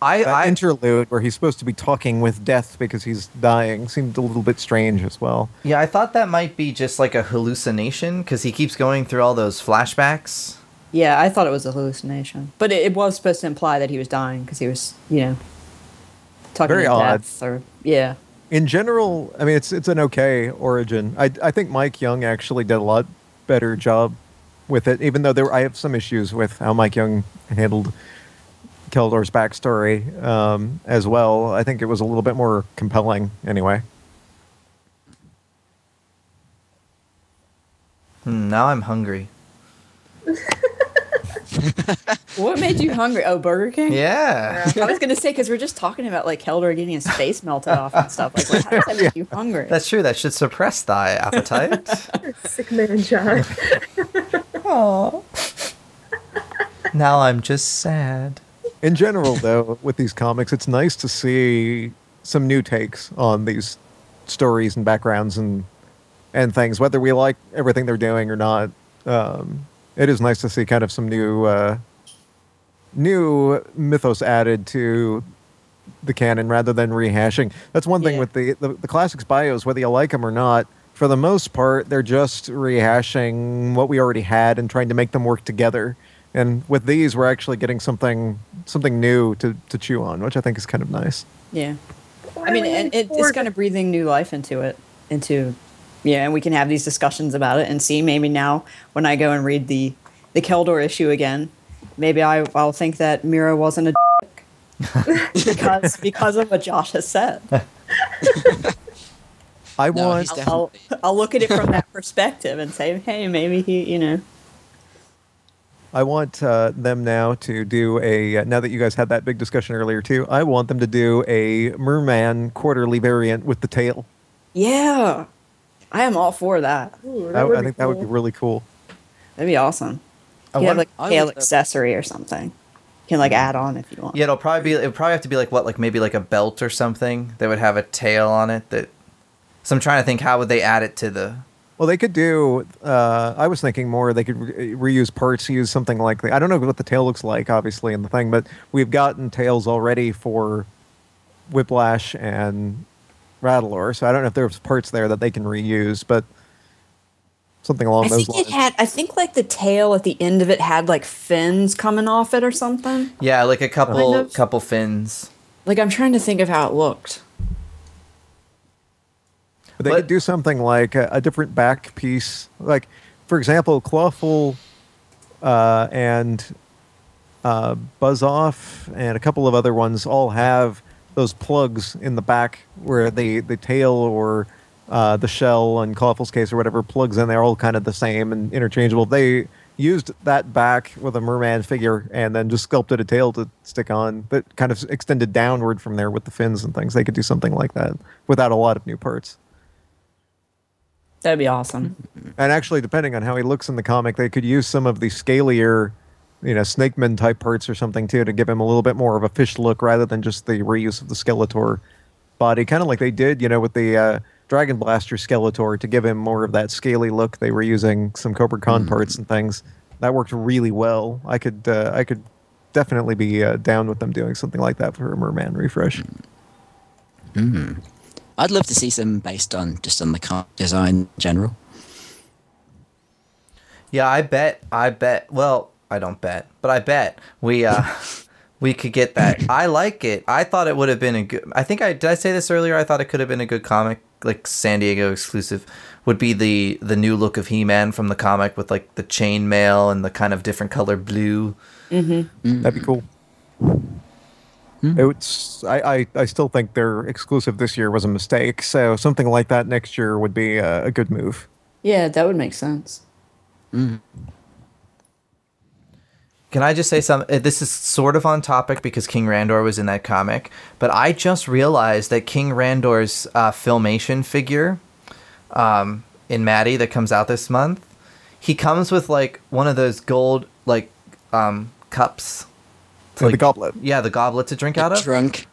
That interlude where he's supposed to be talking with death because he's dying seemed a little bit strange as well. Yeah, I thought that might be just like a hallucination because he keeps going through all those flashbacks. Yeah, I thought it was a hallucination. But it was supposed to imply that he was dying because he was, you know, talking to death. Or, yeah. In general, I mean, it's an okay origin. I think Mike Young actually did a lot better job with it, even though I have some issues with how Mike Young handled Keldor's backstory as well. I think it was a little bit more compelling anyway. Now I'm hungry. What made you hungry? Oh, Burger King? Yeah. I was going to say, because we're just talking about like Keldor getting his face melted off and stuff. Like, well, how does that make you hungry? That's true. That should suppress thy appetite. Sick man, John. Aw. Now I'm just sad. In general, though, with these comics, it's nice to see some new takes on these stories and backgrounds and things, whether we like everything they're doing or not. It is nice to see kind of some new mythos added to the canon rather than rehashing. That's one thing with the classics bios, whether you like them or not. For the most part, they're just rehashing what we already had and trying to make them work together. And with these, we're actually getting something new to chew on, which I think is kind of nice. Yeah. I mean, and it's kind of breathing new life into it. And we can have these discussions about it and see. Maybe now when I go and read the Keldor issue again, maybe I'll think that Mira wasn't a dick because of what Josh has said. I'll look at it from that perspective and say, hey, maybe he, you know. I want them now to do now that you guys had that big discussion earlier too, I want them to do a Merman quarterly variant with the tail. Yeah. I am all for that. Ooh, I think that would be really cool. That'd be awesome. You have like a tail accessory or something. You can like add on if you want. Yeah, it'll probably have to be like what, like maybe like a belt or something that would have a tail on it. That. So I'm trying to think, how would they add it to the... Well, they could do, I was thinking more, they could reuse parts, use something like that. I don't know what the tail looks like, obviously, in the thing, but we've gotten tails already for Whiplash and Rattlor, so I don't know if there's parts there that they can reuse, but something along those lines. I think like the tail at the end of it had like fins coming off it or something. Yeah, like a couple fins. Like I'm trying to think of how it looked. But they could do something like a different back piece. Like, for example, Clawful and Buzzoff and a couple of other ones all have those plugs in the back where the tail or the shell in Clawful's case or whatever plugs in. They're all kind of the same and interchangeable. They used that back with a merman figure and then just sculpted a tail to stick on that kind of extended downward from there with the fins and things. They could do something like that without a lot of new parts. That'd be awesome. And actually, depending on how he looks in the comic, they could use some of the scalier, you know, Snakeman type parts or something too to give him a little bit more of a fish look rather than just the reuse of the Skeletor body, kind of like they did, you know, with the Dragon Blaster Skeletor to give him more of that scaly look. They were using some Cobra Khan parts and things that worked really well. I could definitely be down with them doing something like that for a Merman refresh. I'd love to see some based on the car design in general. Yeah, I bet. Well, I don't bet, but I bet we could get that. I like it. I thought it would have been a good... Did I say this earlier? I thought it could have been a good comic, like San Diego exclusive, would be the new look of He-Man from the comic with like the chainmail and the kind of different color blue. That'd be cool. I still think their exclusive this year was a mistake, so something like that next year would be a good move. Yeah, that would make sense. Can I just say something? This is sort of on topic because King Randor was in that comic, but I just realized that King Randor's Filmation figure in Matty that comes out this month, he comes with like one of those gold like cups. Like, the goblet. Yeah, the goblet to drink out of. Drunk.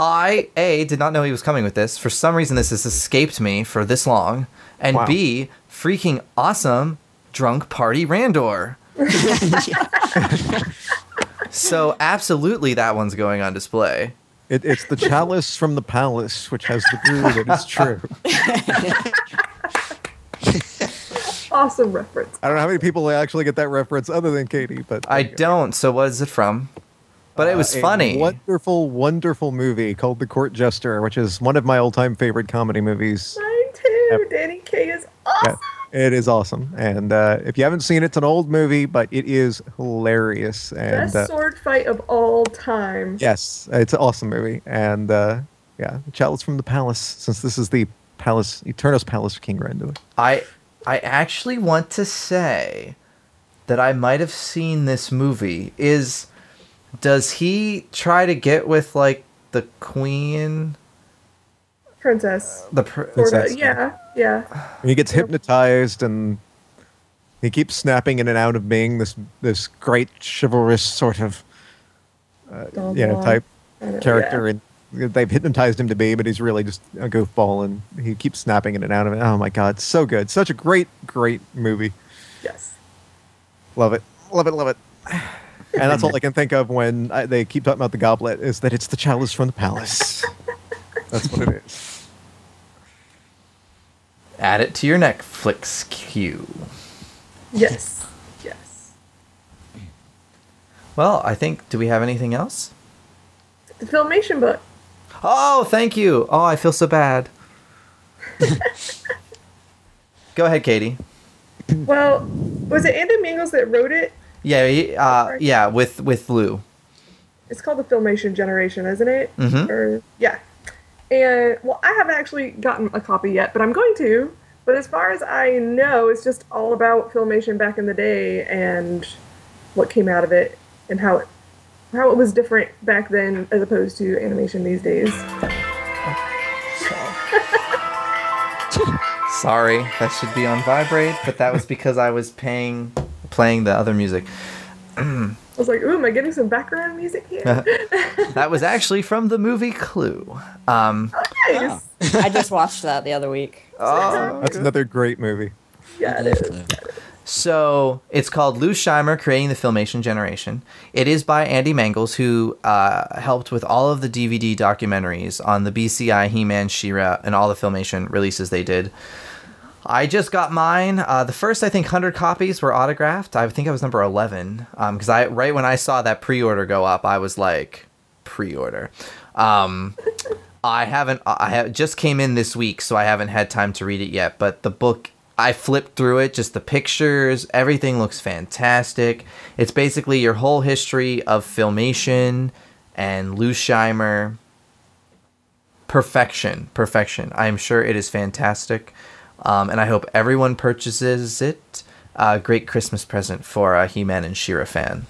I, A, did not know he was coming with this. For some reason, this has escaped me for this long. And wow. B, freaking awesome drunk party Randor. So absolutely that one's going on display. It's the chalice from the palace, which has the brew that is true. Awesome reference. I don't know how many people actually get that reference other than Katie. But I don't, so what is it from? But it was funny. Wonderful, wonderful movie called The Court Jester, which is one of my all-time favorite comedy movies. Mine too. Danny Kaye is awesome. Yeah, it is awesome. And if you haven't seen it, it's an old movie, but it is hilarious. And, best sword fight of all time. Yes, it's an awesome movie. And yeah, the chalice from the palace, since this is the palace, Eternos Palace of King Randor. I actually want to say that I might have seen this movie is... Does he try to get with, like, the queen? Princess. Princess. Yeah, yeah. And he gets hypnotized, and he keeps snapping in and out of being this great chivalrous sort of, type character. Yeah. And they've hypnotized him to be, but he's really just a goofball, and he keeps snapping in and out of it. Oh, my God. So good. Such a great, great movie. Yes. Love it. Love it, love it. And that's all I can think of when they keep talking about the goblet, is that it's the chalice from the palace. That's what it is. Add it to your Netflix queue. Yes. Yes. Well, I think, do we have anything else? The Filmation book. Oh, thank you. Oh, I feel so bad. Go ahead, Katie. Well, was it Andy Mingles that wrote it? Yeah, yeah, with Lou. It's called the Filmation Generation, isn't it? Mm-hmm. Or, yeah. And, well, I haven't actually gotten a copy yet, but I'm going to. But as far as I know, it's just all about Filmation back in the day and what came out of it and how it was different back then as opposed to animation these days. Sorry, that should be on vibrate, but that was because I was playing the other music. I was like, ooh, am I getting some background music here? That was actually from the movie Clue. Oh, nice. Oh. I just watched that the other week. Oh, that's another great movie. Yeah, it is. So it's called Lou Scheimer, Creating the Filmation Generation. It is by Andy Mangels, who helped with all of the DVD documentaries on the BCI, He-Man, She-Ra, and all the Filmation releases they did. I just got mine. The first, I think, 100 copies were autographed. I think I was number 11 because right when I saw that pre-order go up, I was like, pre-order. I just came in this week, so I haven't had time to read it yet. But the book, I flipped through it. Just the pictures, everything looks fantastic. It's basically your whole history of Filmation and Lou Scheimer. Perfection. I am sure it is fantastic. And I hope everyone purchases it. Great Christmas present for a He-Man and She-Ra fan.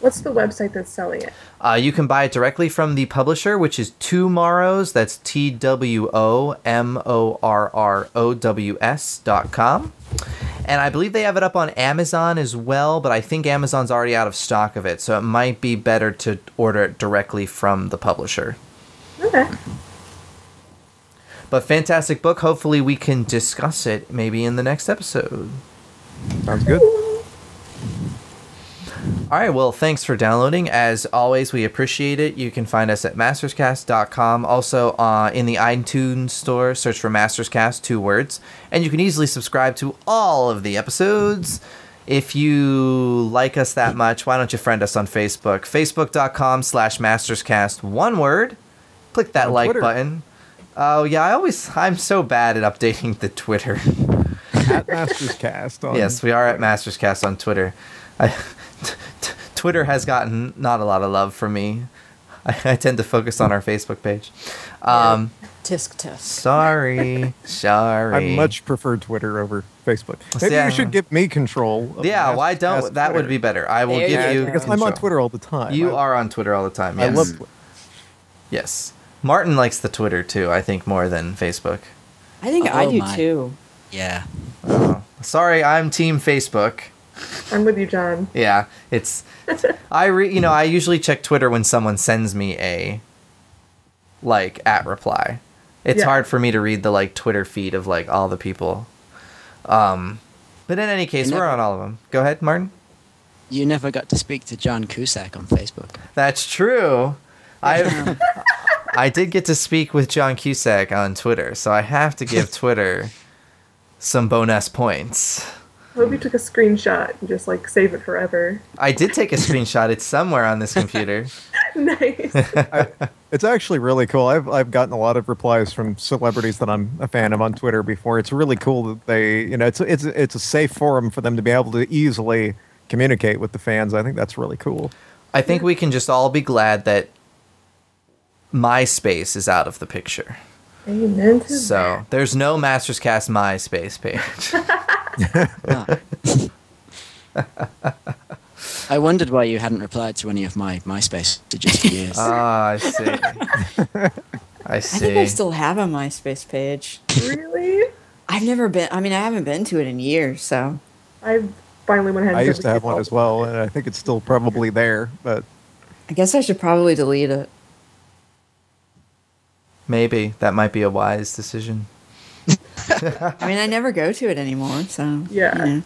What's the website that's selling it? You can buy it directly from the publisher, which is Tomorrows. That's TWOMORROWS.com. And I believe they have it up on Amazon as well, but I think Amazon's already out of stock of it, so it might be better to order it directly from the publisher. Okay. But fantastic book. Hopefully we can discuss it maybe in the next episode. Sounds good. All right. Well, thanks for downloading. As always, we appreciate it. You can find us at masterscast.com. Also in the iTunes store, search for Masterscast, 2 words. And you can easily subscribe to all of the episodes. If you like us that much, why don't you friend us on Facebook? Facebook.com/Masterscast, 1 word. Click that like button. Oh, yeah, I'm so bad at updating the Twitter. At Master's Cast. Yes, we are at Master's Cast on Twitter. Twitter has gotten not a lot of love from me. I tend to focus on our Facebook page. Tisk. Sorry. I much prefer Twitter over Facebook. Maybe you should give me control. Yeah, why don't? That would be better. I will give you because control. I'm on Twitter all the time. You are on Twitter all the time, yes. I love Twitter. Yes. Martin likes the Twitter, too, I think, more than Facebook. I think I do, too. Yeah. Oh. Sorry, I'm team Facebook. I'm with you, John. Yeah. It's I usually check Twitter when someone sends me a like at reply. It's hard for me to read the like Twitter feed of like all the people. But in any case, we're on all of them. Go ahead, Martin. You never got to speak to John Cusack on Facebook. That's true. I did get to speak with John Cusack on Twitter, so I have to give Twitter some bonus points. Ruby took a screenshot and just, like, save it forever. I did take a screenshot. It's somewhere on this computer. Nice. It's actually really cool. I've gotten a lot of replies from celebrities that I'm a fan of on Twitter before. It's really cool that they, you know, it's a safe forum for them to be able to easily communicate with the fans. I think that's really cool. I think we can just all be glad that MySpace is out of the picture. Amen to that. There's no Master's Cast MySpace page. I wondered why you hadn't replied to any of my MySpace digits for years. Ah, I see. I see. I think I still have a MySpace page. Really? I've never been. I mean, I haven't been to it in years. So I finally went ahead. I used to have one as well, and I think it's still probably there. But I guess I should probably delete it. Maybe that might be a wise decision. I mean, I never go to it anymore, so yeah. You know.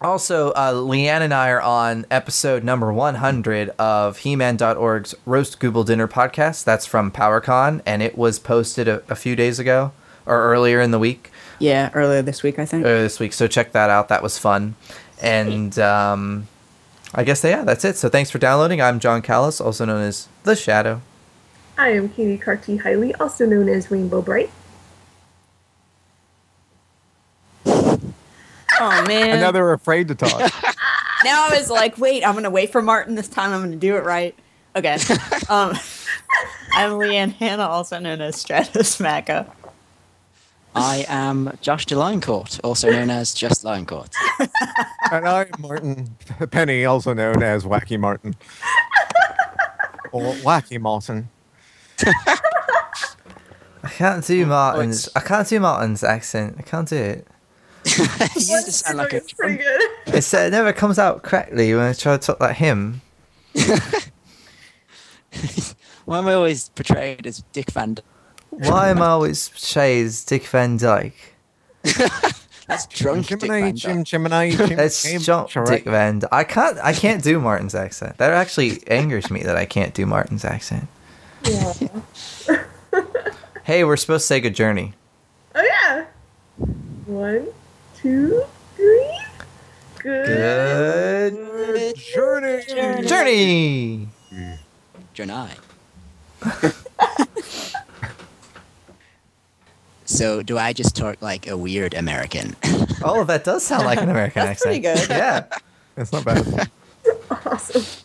Also, Leanne and I are on episode number 100 of He-Man.org's Roast Google Dinner podcast. That's from PowerCon, and it was posted a few days ago or earlier in the week. Yeah, earlier this week, I think. Earlier this week. So check that out. That was fun. And I guess that's it. So thanks for downloading. I'm John Callis, also known as The Shadow. I am Katie Carty-Hiley, also known as Rainbow Bright. Oh, man. And now they're afraid to talk. Now I was like, wait, I'm going to wait for Martin this time. I'm going to do it right. Okay. I'm Leanne Hanna, also known as Stratus Macca. I am Josh de Lioncourt, also known as Just Lioncourt. And I'm Martin Penny, also known as Wacky Martin. Or Wacky Martin. I can't do Martin's. I can't do Martin's accent. I can't do it. It used to sound like it's pretty good. It never comes out correctly when I try to talk like him. Why am I always portrayed as Dick Van Dyke? Why am I always portrayed as Dick Van Dyke? That's drunk Gemini, Dick Van Dyke. That's drunk Dick Van Dyke. I can't do Martin's accent. That actually angers me that I can't do Martin's accent. Yeah. Hey, we're supposed to say good journey. Oh, yeah. 1, 2, 3. Good journey. Journey. Journey. So do I just talk like a weird American? Oh, that does sound like an American accent. That's pretty good. Yeah. That's not bad. Awesome.